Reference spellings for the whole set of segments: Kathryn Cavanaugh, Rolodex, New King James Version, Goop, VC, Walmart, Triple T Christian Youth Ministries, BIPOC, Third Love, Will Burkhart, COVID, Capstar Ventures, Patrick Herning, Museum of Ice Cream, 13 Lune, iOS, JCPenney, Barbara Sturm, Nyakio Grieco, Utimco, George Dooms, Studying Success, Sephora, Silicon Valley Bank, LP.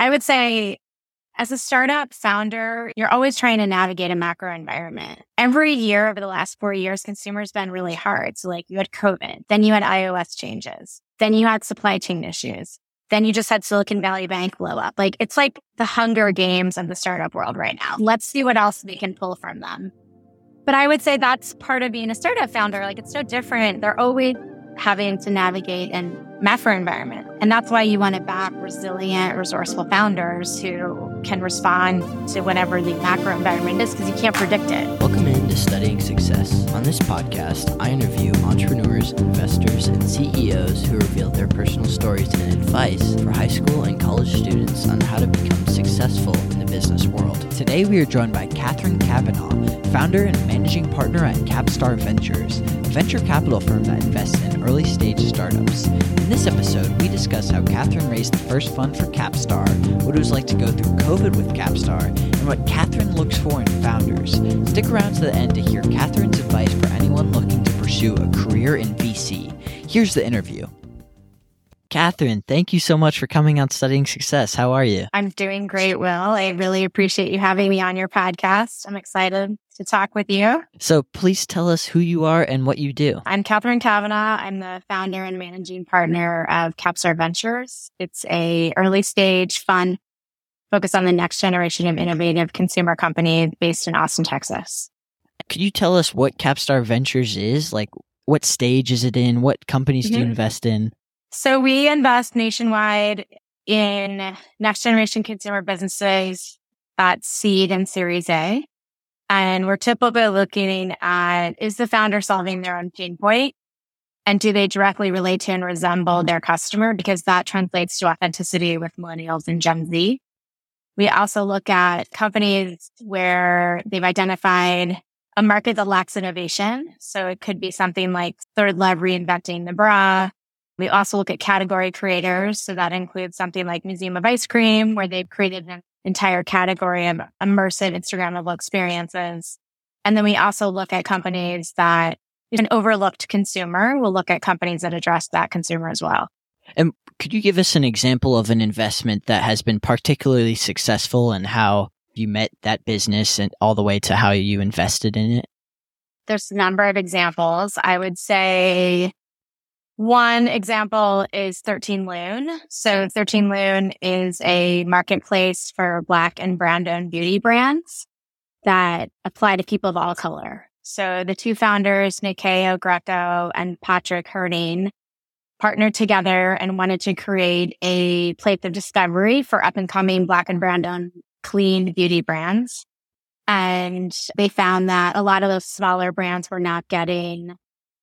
I would say as a startup founder, you're always trying to navigate a macro environment. Every year over the last 4 years, consumer's been really hard. So like you had COVID, then you had iOS changes, then you had supply chain issues, then you just had Silicon Valley Bank blow up. Like it's like the Hunger Games of the startup world right now. Let's see what else we can pull from them. But I would say that's part of being a startup founder. Like it's no different. They're always having to navigate in macro environment. And that's why you want to back resilient, resourceful founders who can respond to whatever the macro environment is because you can't predict it. Welcome in to Studying Success. On this podcast, I interview entrepreneurs, investors, and CEOs who reveal their personal stories and advice for high school and college students on how to become successful in the business world. Today, we are joined by Kathryn Cavanaugh, founder and managing partner at Capstar Ventures, a venture capital firm that invests in early-stage startups. In this episode, we discuss how Kathryn raised the first fund for Capstar, what it was like to go through COVID with Capstar, and what Kathryn looks for in founders. Stick around to the end to hear Kathryn's advice for anyone looking to pursue a career in VC. Here's the interview. Kathryn, thank you so much for coming on Studying Success. How are you? I'm doing great, Will. I really appreciate you having me on your podcast. I'm excited to talk with you. So please tell us who you are and what you do. I'm Kathryn Cavanaugh. I'm the founder and managing partner of Capstar Ventures. It's a early stage fund focused on the next generation of innovative consumer company based in Austin, Texas. Could you tell us what Capstar Ventures is? Like what stage is it in? What companies do you invest in? So we invest nationwide in next generation consumer businesses at seed and Series A. And we're typically looking at, is the founder solving their own pain point? And do they directly relate to and resemble their customer? Because that translates to authenticity with millennials and Gen Z. We also look at companies where they've identified a market that lacks innovation. So it could be something like Third Love reinventing the bra. We also look at category creators. So that includes something like Museum of Ice Cream, where they've created an entire category of immersive Instagrammable experiences. And then we also look at companies that an overlooked consumer. We'll look at companies that address that consumer as well. And could you give us an example of an investment that has been particularly successful and how you met that business and all the way to how you invested in it? There's a number of examples. I would say one example is 13 Lune. So 13 Lune is a marketplace for Black and brown-owned beauty brands that apply to people of all color. So the two founders, Nyakio Grieco and Patrick Herning, partnered together and wanted to create a place of discovery for up-and-coming Black and brown-owned clean beauty brands. And they found that a lot of those smaller brands were not getting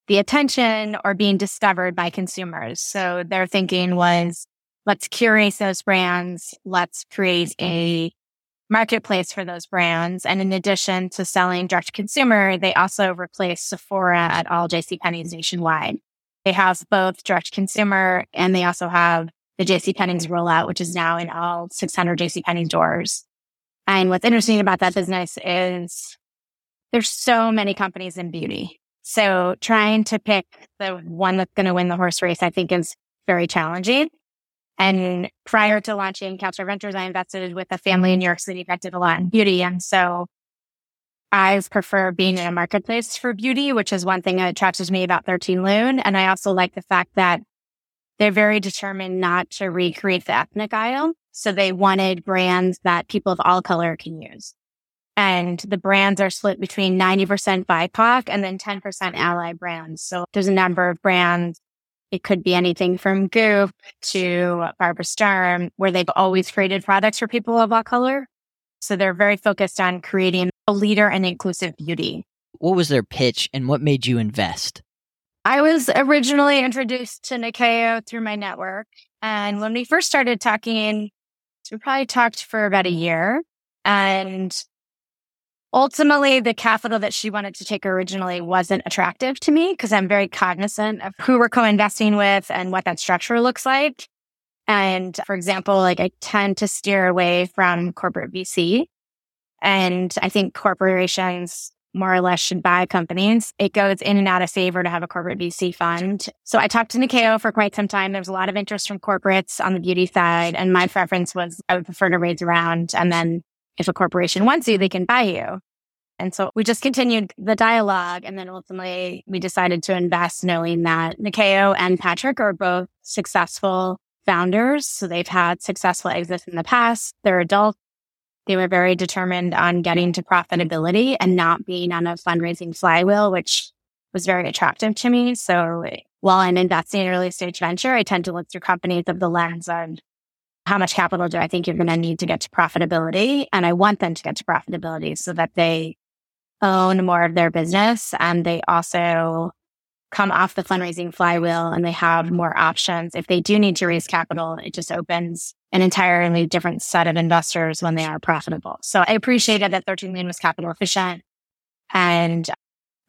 the attention or being discovered by consumers. So their thinking was, let's curate those brands. Let's create a marketplace for those brands. And in addition to selling direct to consumer, they also replaced Sephora at all JCPenney's nationwide. They have both direct to consumer and they also have the JCPenney's rollout, which is now in all 600 JCPenney doors. And what's interesting about that business is there's so many companies in beauty. So trying to pick the one that's going to win the horse race, I think, is very challenging. And prior to launching Capstar Ventures, I invested with a family in New York City that did a lot in beauty. And so I prefer being in a marketplace for beauty, which is one thing that attracted me about 13 Lune. And I also like the fact that they're very determined not to recreate the ethnic aisle. So they wanted brands that people of all color can use. And the brands are split between 90% BIPOC and then 10% ally brands. So there's a number of brands. It could be anything from Goop to Barbara Sturm, where they've always created products for people of all color. So they're very focused on creating a leader in inclusive beauty. What was their pitch and what made you invest? I was originally introduced to Nyakio through my network. And when we first started talking, we probably talked for about a year. And ultimately, the capital that she wanted to take originally wasn't attractive to me because I'm very cognizant of who we're co-investing with and what that structure looks like. And for example, like I tend to steer away from corporate VC. And I think corporations more or less should buy companies. It goes in and out of favor to have a corporate VC fund. So I talked to Nyakio for quite some time. There's a lot of interest from corporates on the beauty side. And my preference was I would prefer to raise a round. And then if a corporation wants you, they can buy you. And so we just continued the dialogue. And then ultimately we decided to invest, knowing that Nyakio and Patrick are both successful founders. So they've had successful exits in the past. They're adults. They were very determined on getting to profitability and not being on a fundraising flywheel, which was very attractive to me. So while I'm investing in early stage venture, I tend to look through companies of the lens on how much capital do I think you're going to need to get to profitability? And I want them to get to profitability so that they own more of their business and they also come off the fundraising flywheel and they have more options. If they do need to raise capital, it just opens an entirely different set of investors when they are profitable. So I appreciated that 13 Lune was capital efficient and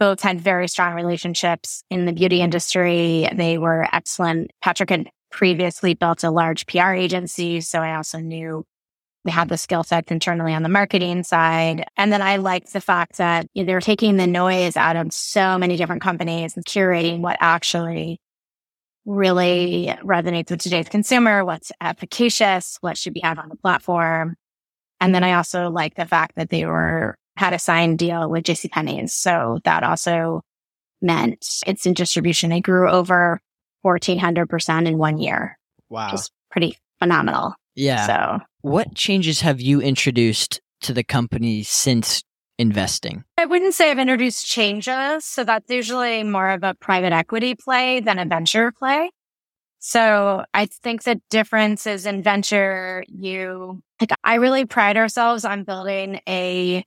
both had very strong relationships in the beauty industry. They were excellent. Patrick had previously built a large PR agency, so I also knew they had the skill sets internally on the marketing side. And then I liked the fact that they're taking the noise out of so many different companies and curating what actually really resonates with today's consumer, what's efficacious, what should be out on the platform. And then I also liked the fact that they had a signed deal with JCPenney. So that also meant instant distribution. It grew over 1,400% in 1 year. Wow. Just pretty phenomenal. Yeah. So what changes have you introduced to the company since investing? I wouldn't say I've introduced changes. So that's usually more of a private equity play than a venture play. So I think the difference is in venture, I really pride ourselves on building a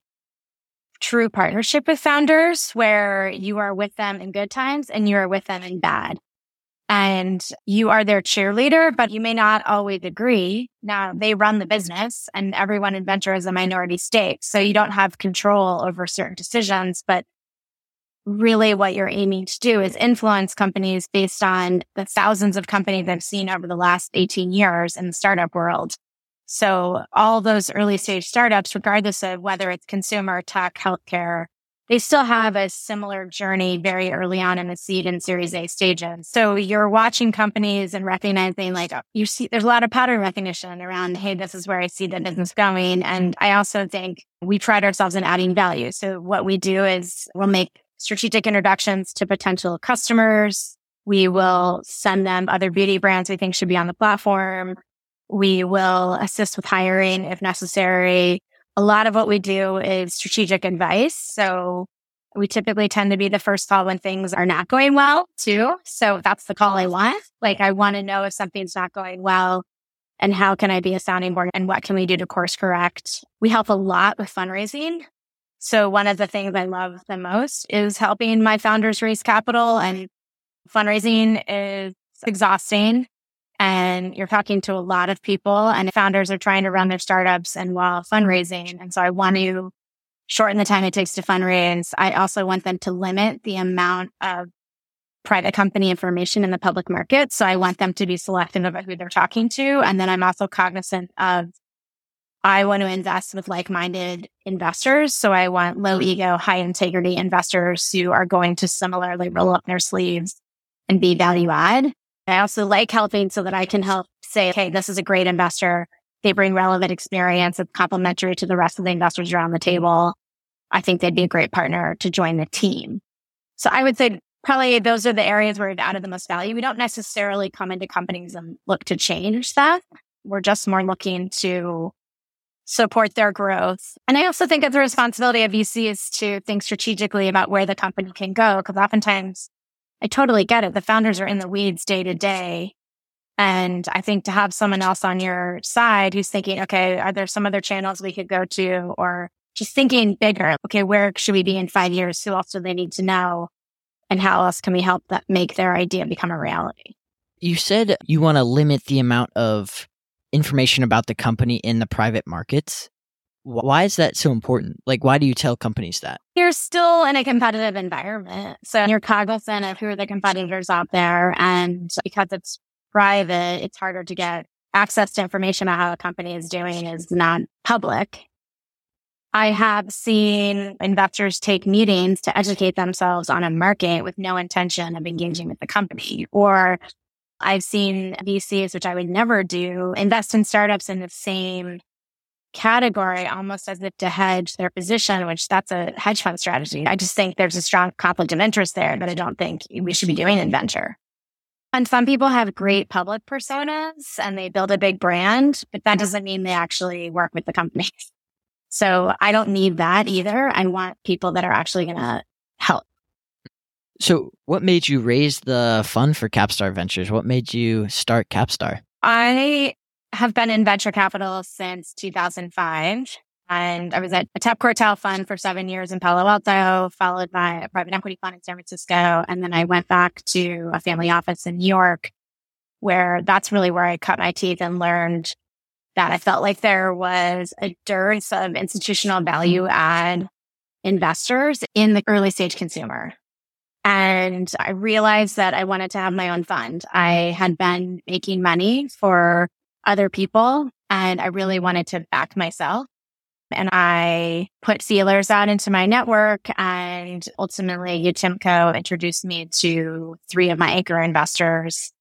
true partnership with founders where you are with them in good times and you are with them in bad. And you are their cheerleader, but you may not always agree. Now, they run the business and everyone in venture is a minority stake. So you don't have control over certain decisions. But really what you're aiming to do is influence companies based on the thousands of companies I've seen over the last 18 years in the startup world. So all those early stage startups, regardless of whether it's consumer, tech, healthcare, they still have a similar journey very early on in the seed and Series A stages. So you're watching companies and recognizing, you see there's a lot of pattern recognition around, hey, this is where I see the business going. And I also think we pride ourselves in adding value. So what we do is we'll make strategic introductions to potential customers. We will send them other beauty brands we think should be on the platform. We will assist with hiring if necessary. A lot of what we do is strategic advice. So we typically tend to be the first call when things are not going well too. So that's the call I want. I want to know if something's not going well and how can I be a sounding board and what can we do to course correct? We help a lot with fundraising. So one of the things I love the most is helping my founders raise capital, and fundraising is exhausting. And you're talking to a lot of people, and founders are trying to run their startups and while fundraising. And so I want to shorten the time it takes to fundraise. I also want them to limit the amount of private company information in the public market. So I want them to be selective about who they're talking to. And then I'm also cognizant of, I want to invest with like-minded investors. So I want low ego, high integrity investors who are going to similarly roll up their sleeves and be value add. I also like helping so that I can help say, okay, this is a great investor. They bring relevant experience. It's complementary to the rest of the investors around the table. I think they'd be a great partner to join the team. So I would say probably those are the areas where we've added the most value. We don't necessarily come into companies and look to change that. We're just more looking to support their growth. And I also think that the responsibility of VC is to think strategically about where the company can go, because oftentimes I totally get it. The founders are in the weeds day to day. And I think to have someone else on your side who's thinking, okay, are there some other channels we could go to? Or just thinking bigger. Okay, where should we be in 5 years? Who else do they need to know? And how else can we help that make their idea become a reality? You said you want to limit the amount of information about the company in the private markets. Why is that so important? Why do you tell companies that? You're still in a competitive environment. So you're cognizant of who are the competitors out there. And because it's private, it's harder to get access to information about how a company is doing is not public. I have seen investors take meetings to educate themselves on a market with no intention of engaging with the company. Or I've seen VCs, which I would never do, invest in startups in the same category, almost as if to hedge their position, which that's a hedge fund strategy. I just think there's a strong conflict of interest there that I don't think we should be doing in venture. And some people have great public personas and they build a big brand, but that doesn't mean they actually work with the companies. So I don't need that either. I want people that are actually going to help. So what made you raise the fund for Capstar Ventures? What made you start Capstar? I have been in venture capital since 2005. And I was at a Tep Quartel fund for 7 years in Palo Alto, followed by a private equity fund in San Francisco. And then I went back to a family office in New York, where that's really where I cut my teeth and learned that I felt like there was a dearth of institutional value add investors in the early stage consumer. And I realized that I wanted to have my own fund. I had been making money for other people and I really wanted to back myself. And I put feelers out into my network, and ultimately Utimco introduced me to 3 of my anchor investors.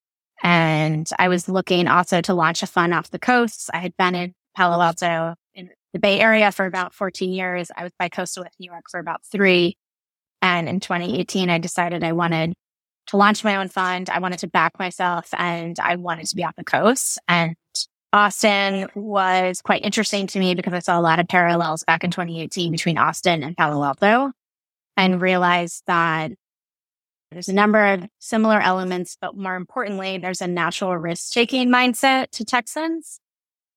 And I was looking also to launch a fund off the coast. I had been in Palo Alto in the Bay Area for about 14 years. I was bicoastal with New York for about 3. And in 2018, I decided I wanted to launch my own fund. I wanted to back myself and I wanted to be off the coast. And Austin was quite interesting to me because I saw a lot of parallels back in 2018 between Austin and Palo Alto, and realized that there's a number of similar elements, but more importantly, there's a natural risk-taking mindset to Texans.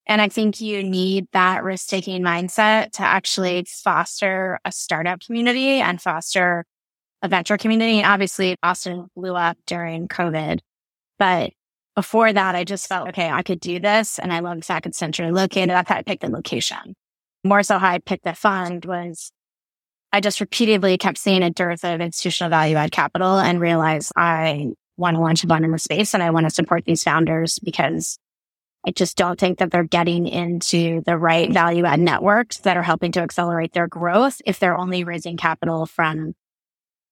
And I think you need that risk-taking mindset to actually foster a startup community and foster a venture community. Obviously, Austin blew up during COVID. But before that, I just felt, okay, I could do this. And I love the fact it's centrally located. That's how I picked the location. More so how I picked the fund was I just repeatedly kept seeing a dearth of institutional value-add capital and realized I want to launch a fund in the space and I want to support these founders because I just don't think that they're getting into the right value-add networks that are helping to accelerate their growth if they're only raising capital from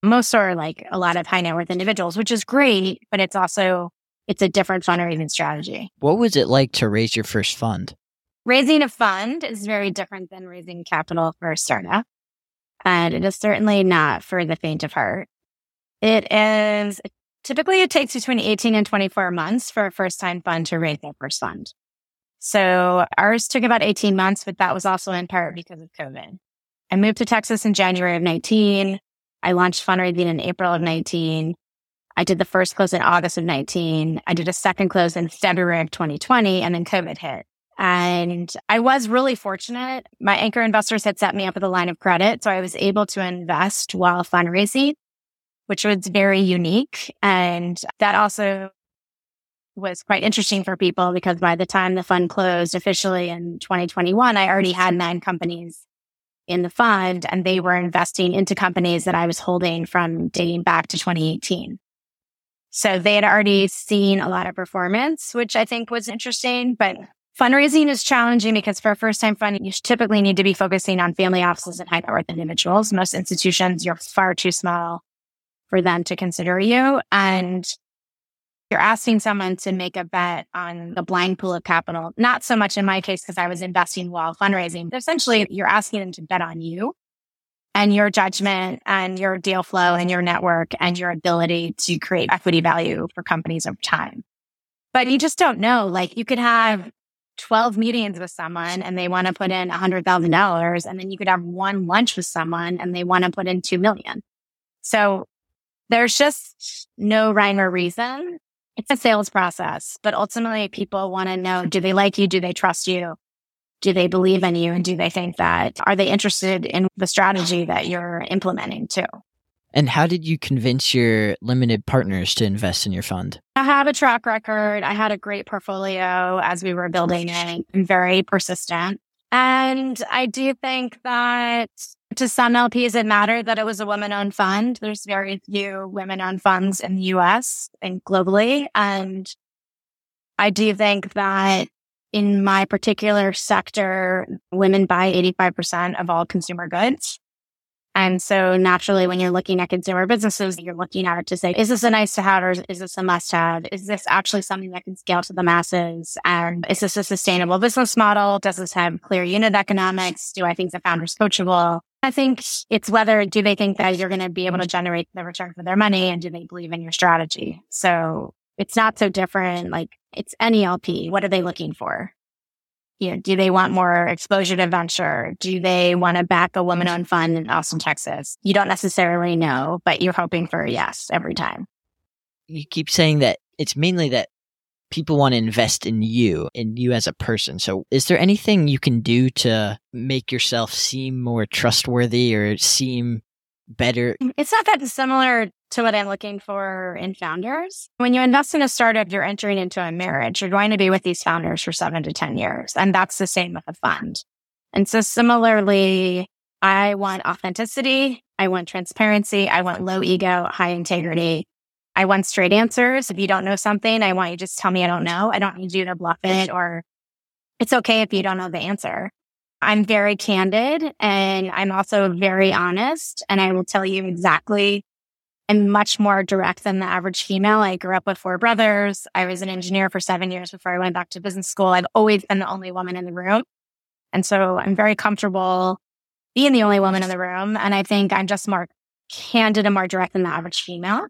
most or like a lot of high net worth individuals, which is great, but it's also, it's a different fundraising strategy. What was it like to raise your first fund? Raising a fund is very different than raising capital for a startup. And it is certainly not for the faint of heart. It is typically, it takes between 18 and 24 months for a first-time fund to raise their first fund. So ours took about 18 months, but that was also in part because of COVID. I moved to Texas in January of 19. I launched fundraising in April of 19. I did the first close in August of 19. I did a second close in February of 2020, and then COVID hit. And I was really fortunate. My anchor investors had set me up with a line of credit. So I was able to invest while fundraising, which was very unique. And that also was quite interesting for people because by the time the fund closed officially in 2021, I already had 9 companies in the fund and they were investing into companies that I was holding from dating back to 2018. So they had already seen a lot of performance, which I think was interesting, but fundraising is challenging because for a first-time fund, you typically need to be focusing on family offices and high net worth individuals. Most institutions, you're far too small for them to consider you. And you're asking someone to make a bet on the blind pool of capital. Not so much in my case because I was investing while fundraising. But essentially, you're asking them to bet on you and your judgment and your deal flow and your network and your ability to create equity value for companies over time. But you just don't know. Like you could have 12 meetings with someone and they want to put in $100,000, and then you could have one lunch with someone and they want to put in $2 million. So there's just no rhyme or reason. It's a sales process, but ultimately people want to know, do they like you? Do they trust you? Do they believe in you? And do they think that, are they interested in the strategy that you're implementing too? And how did you convince your limited partners to invest in your fund? I have a track record. I had a great portfolio as we were building it. I'm very persistent. And I do think that to some LPs, it mattered that it was a woman-owned fund. There's very few women-owned funds in the U.S. and globally. And I do think that In my particular sector, women buy 85% of all consumer goods. And so naturally, when you're looking at consumer businesses, you're looking at it to say, is this a nice to have or is this a must have? Is this actually something that can scale to the masses? And is this a sustainable business model? Does this have clear unit economics? Do I think the founder's coachable? I think it's whether do they think that you're going to be able to generate the return for their money, and do they believe in your strategy? So it's not so different. Like, it's any LP. What are they looking for? You know, do they want more exposure to venture? Do they want to back a woman-owned fund in Austin, Texas? You don't necessarily know, but you're hoping for a yes every time. You keep saying that it's mainly that people want to invest in you as a person. So is there anything you can do to make yourself seem more trustworthy or seem better? It's not that dissimilar to what I'm looking for in founders. When you invest in a startup, you're entering into a marriage. You're going to be with these founders for 7 to 10 years. And that's the same with a fund. And so similarly, I want authenticity. I want transparency. I want low ego, high integrity. I want straight answers. If you don't know something, I want you to just tell me I don't know. I don't need you to bluff it, or it's okay if you don't know the answer. I'm very candid, and I'm also very honest, and I will tell you exactly. I'm much more direct than the average female. I grew up with 4 brothers. I was an engineer for 7 years before I went back to business school. I've always been the only woman in the room. And so I'm very comfortable being the only woman in the room. And I think I'm just more candid and more direct than the average female.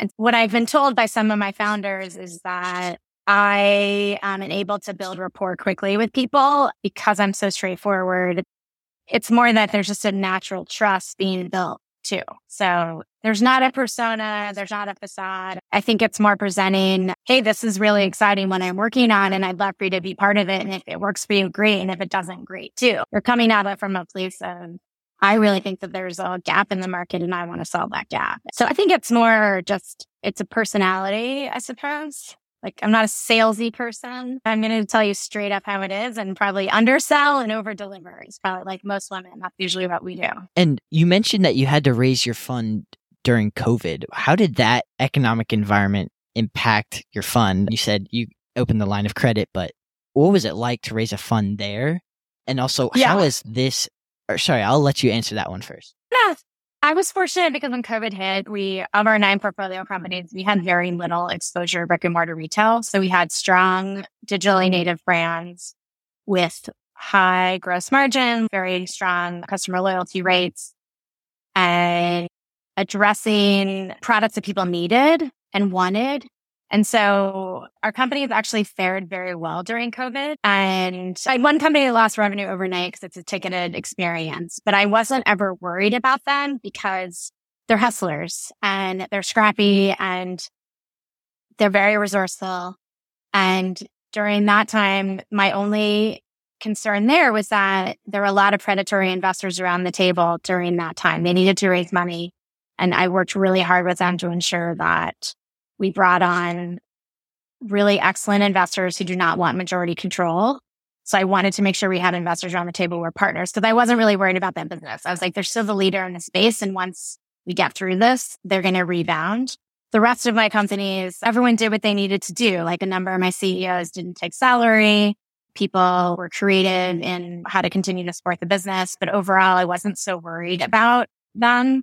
And what I've been told by some of my founders is that I am able to build rapport quickly with people because I'm so straightforward. It's more that there's just a natural trust being built too. So there's not a persona, there's not a facade. I think it's more presenting, hey, this is really exciting what I'm working on, and I'd love for you to be part of it. And if it works for you, great. And if it doesn't, great too. You're coming at it from a place of, I really think that there's a gap in the market and I want to solve that gap. So I think it's more just, it's a personality, I suppose. Like, I'm not a salesy person. I'm going to tell you straight up how it is and probably undersell and over-deliver. It's probably like most women. That's usually what we do. And you mentioned that you had to raise your fund during COVID. How did that economic environment impact your fund? You said you opened the line of credit, but what was it like to raise a fund there? And also, how is this... Or sorry, I'll let you answer that one first. No, I was fortunate because when COVID hit, of our 9 portfolio companies, we had very little exposure to brick and mortar retail. So we had strong digitally native brands with high gross margin, very strong customer loyalty rates, and addressing products that people needed and wanted. And so our companies actually fared very well during COVID. And I had one company that lost revenue overnight because it's a ticketed experience, but I wasn't ever worried about them because they're hustlers and they're scrappy and they're very resourceful. And during that time, my only concern there was that there were a lot of predatory investors around the table during that time. They needed to raise money. And I worked really hard with them to ensure that we brought on really excellent investors who do not want majority control. So I wanted to make sure we had investors around the table who were partners, because I wasn't really worried about that business. I was like, they're still the leader in the space. And once we get through this, they're going to rebound. The rest of my companies, everyone did what they needed to do. Like, a number of my CEOs didn't take salary. People were creative in how to continue to support the business. But overall, I wasn't so worried about them.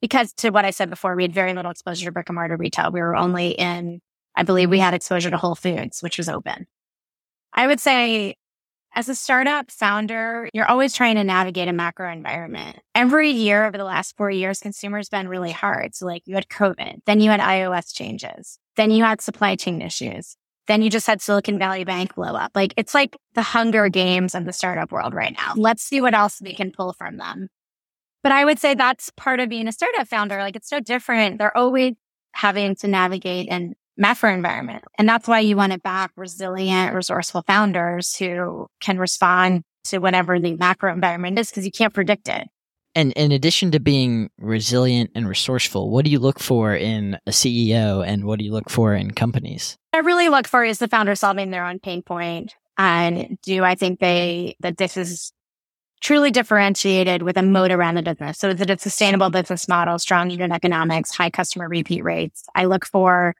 Because to what I said before, we had very little exposure to brick and mortar retail. We were only in, I believe we had exposure to Whole Foods, which was open. I would say as a startup founder, you're always trying to navigate a macro environment. Every year over the last 4 years, consumers been really hard. So like, you had COVID, then you had iOS changes, then you had supply chain issues, then you just had Silicon Valley Bank blow up. Like, it's like the Hunger Games of the startup world right now. Let's see what else we can pull from them. But I would say that's part of being a startup founder. Like, it's so different. They're always having to navigate a macro environment. And that's why you want to back resilient, resourceful founders who can respond to whatever the macro environment is, because you can't predict it. And in addition to being resilient and resourceful, what do you look for in a CEO, and what do you look for in companies? What I really look for is the founder solving their own pain point. And do I think that this is truly differentiated with a moat around the business? So that it's a sustainable business model, strong unit economics, high customer repeat rates. I look for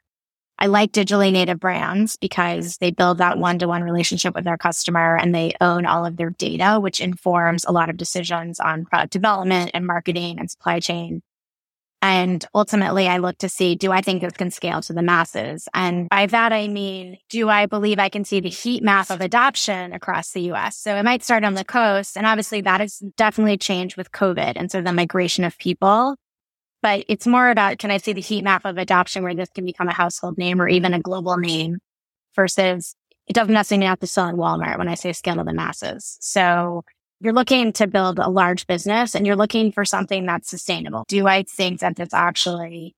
I like digitally native brands because they build that one-to-one relationship with their customer and they own all of their data, which informs a lot of decisions on product development and marketing and supply chain. And ultimately, I look to see, do I think this can scale to the masses? And by that, I mean, do I believe I can see the heat map of adoption across the U.S.? So it might start on the coast. And obviously, that has definitely changed with COVID and so the migration of people. But it's more about, can I see the heat map of adoption where this can become a household name or even a global name versus it doesn't necessarily have to sell in Walmart when I say scale to the masses. So you're looking to build a large business and you're looking for something that's sustainable. Do I think that this actually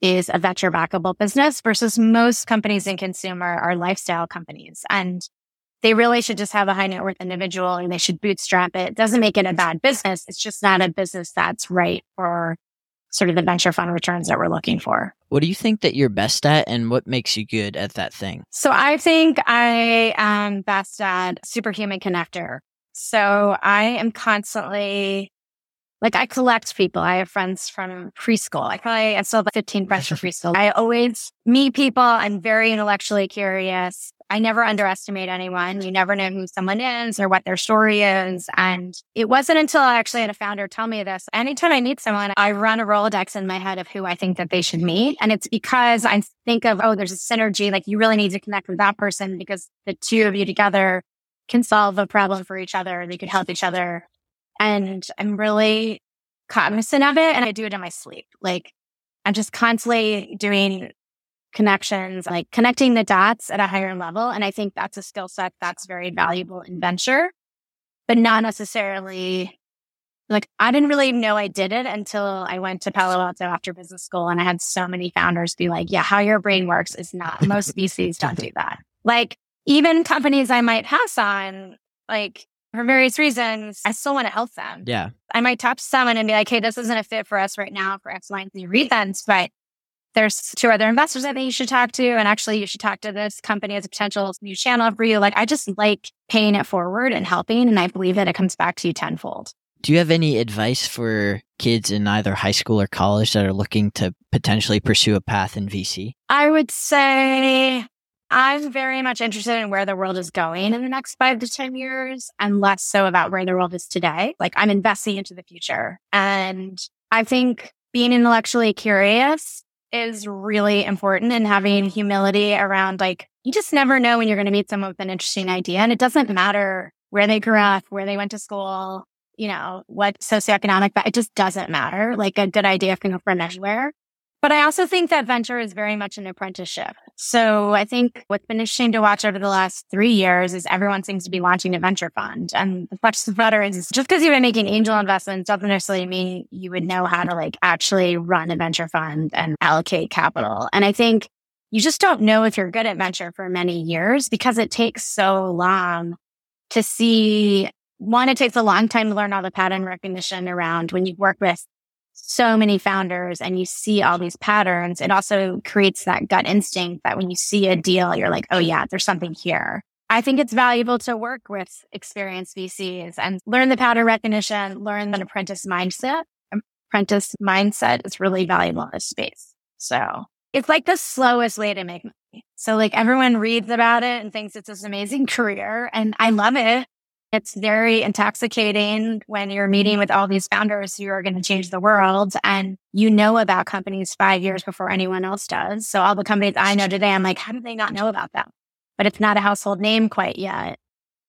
is a venture-backable business versus most companies in consumer are lifestyle companies? And they really should just have a high net worth individual and they should bootstrap it. It doesn't make it a bad business. It's just not a business that's right for sort of the venture fund returns that we're looking for. What do you think that you're best at and what makes you good at that thing? So I think I am best at superhuman connector. So I am constantly, like, I collect people. I have friends from preschool. I still have 15 friends from preschool. I always meet people. I'm very intellectually curious. I never underestimate anyone. You never know who someone is or what their story is. And it wasn't until I actually had a founder tell me this. Anytime I meet someone, I run a Rolodex in my head of who I think that they should meet. And it's because I think of, oh, there's a synergy. Like, you really need to connect with that person because the two of you together can solve a problem for each other. They could help each other. And I'm really cognizant of it. And I do it in my sleep. Like, I'm just constantly doing connections, like connecting the dots at a higher level. And I think that's a skill set that's very valuable in venture, but not necessarily, like, I didn't really know I did it until I went to Palo Alto after business school. And I had so many founders be like, yeah, how your brain works is not, most VCs don't do that. Like, even companies I might pass on, like, for various reasons, I still want to help them. Yeah. I might talk to someone and be like, hey, this isn't a fit for us right now for X, Y, and Z reasons, but there's two other investors I think you should talk to. And actually, you should talk to this company as a potential new channel for you. Like, I just like paying it forward and helping. And I believe that it comes back to you tenfold. Do you have any advice for kids in either high school or college that are looking to potentially pursue a path in VC? I would say I'm very much interested in where the world is going in the next 5 to 10 years and less so about where the world is today. Like, I'm investing into the future. And I think being intellectually curious is really important and having humility around, like, you just never know when you're going to meet someone with an interesting idea. And it doesn't matter where they grew up, where they went to school, you know, what socioeconomic, but it just doesn't matter. Like, a good idea can go from anywhere. But I also think that venture is very much an apprenticeship. So I think what's been interesting to watch over the last 3 years is everyone seems to be launching a venture fund. And the question of butter is, just because you've been making angel investments doesn't necessarily mean you would know how to, like, actually run a venture fund and allocate capital. And I think you just don't know if you're good at venture for many years because it takes so long to see. One, it takes a long time to learn all the pattern recognition around when you've worked with so many founders and you see all these patterns. It also creates that gut instinct that when you see a deal, you're like, oh yeah, there's something here. I think it's valuable to work with experienced VCs and learn the pattern recognition, learn the apprentice mindset. Apprentice mindset is really valuable in this space. So it's like the slowest way to make money. So, like, everyone reads about it and thinks it's this amazing career, and I love it. It's very intoxicating when you're meeting with all these founders who are going to change the world. And you know about companies 5 years before anyone else does. So all the companies I know today, I'm like, how did they not know about them? But it's not a household name quite yet.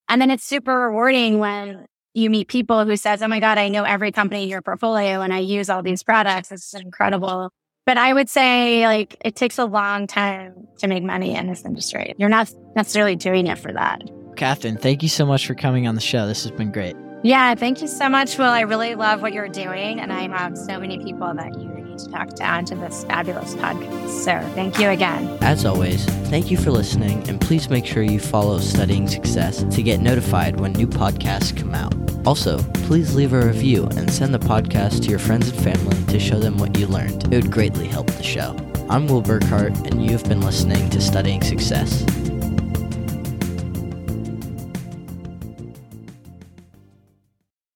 And then it's super rewarding when you meet people who says, oh my God, I know every company in your portfolio and I use all these products. It's incredible. But I would say, like, it takes a long time to make money in this industry. You're not necessarily doing it for that. Kathryn, thank you so much for coming on the show. This has been great. Yeah, thank you so much, Will. I really love what you're doing, and I have so many people that you need to talk to onto this fabulous podcast. So thank you again. As always, thank you for listening, and please make sure you follow Studying Success to get notified when new podcasts come out. Also, please leave a review and send the podcast to your friends and family to show them what you learned. It would greatly help the show. I'm Will Burkhart, and you have been listening to Studying Success.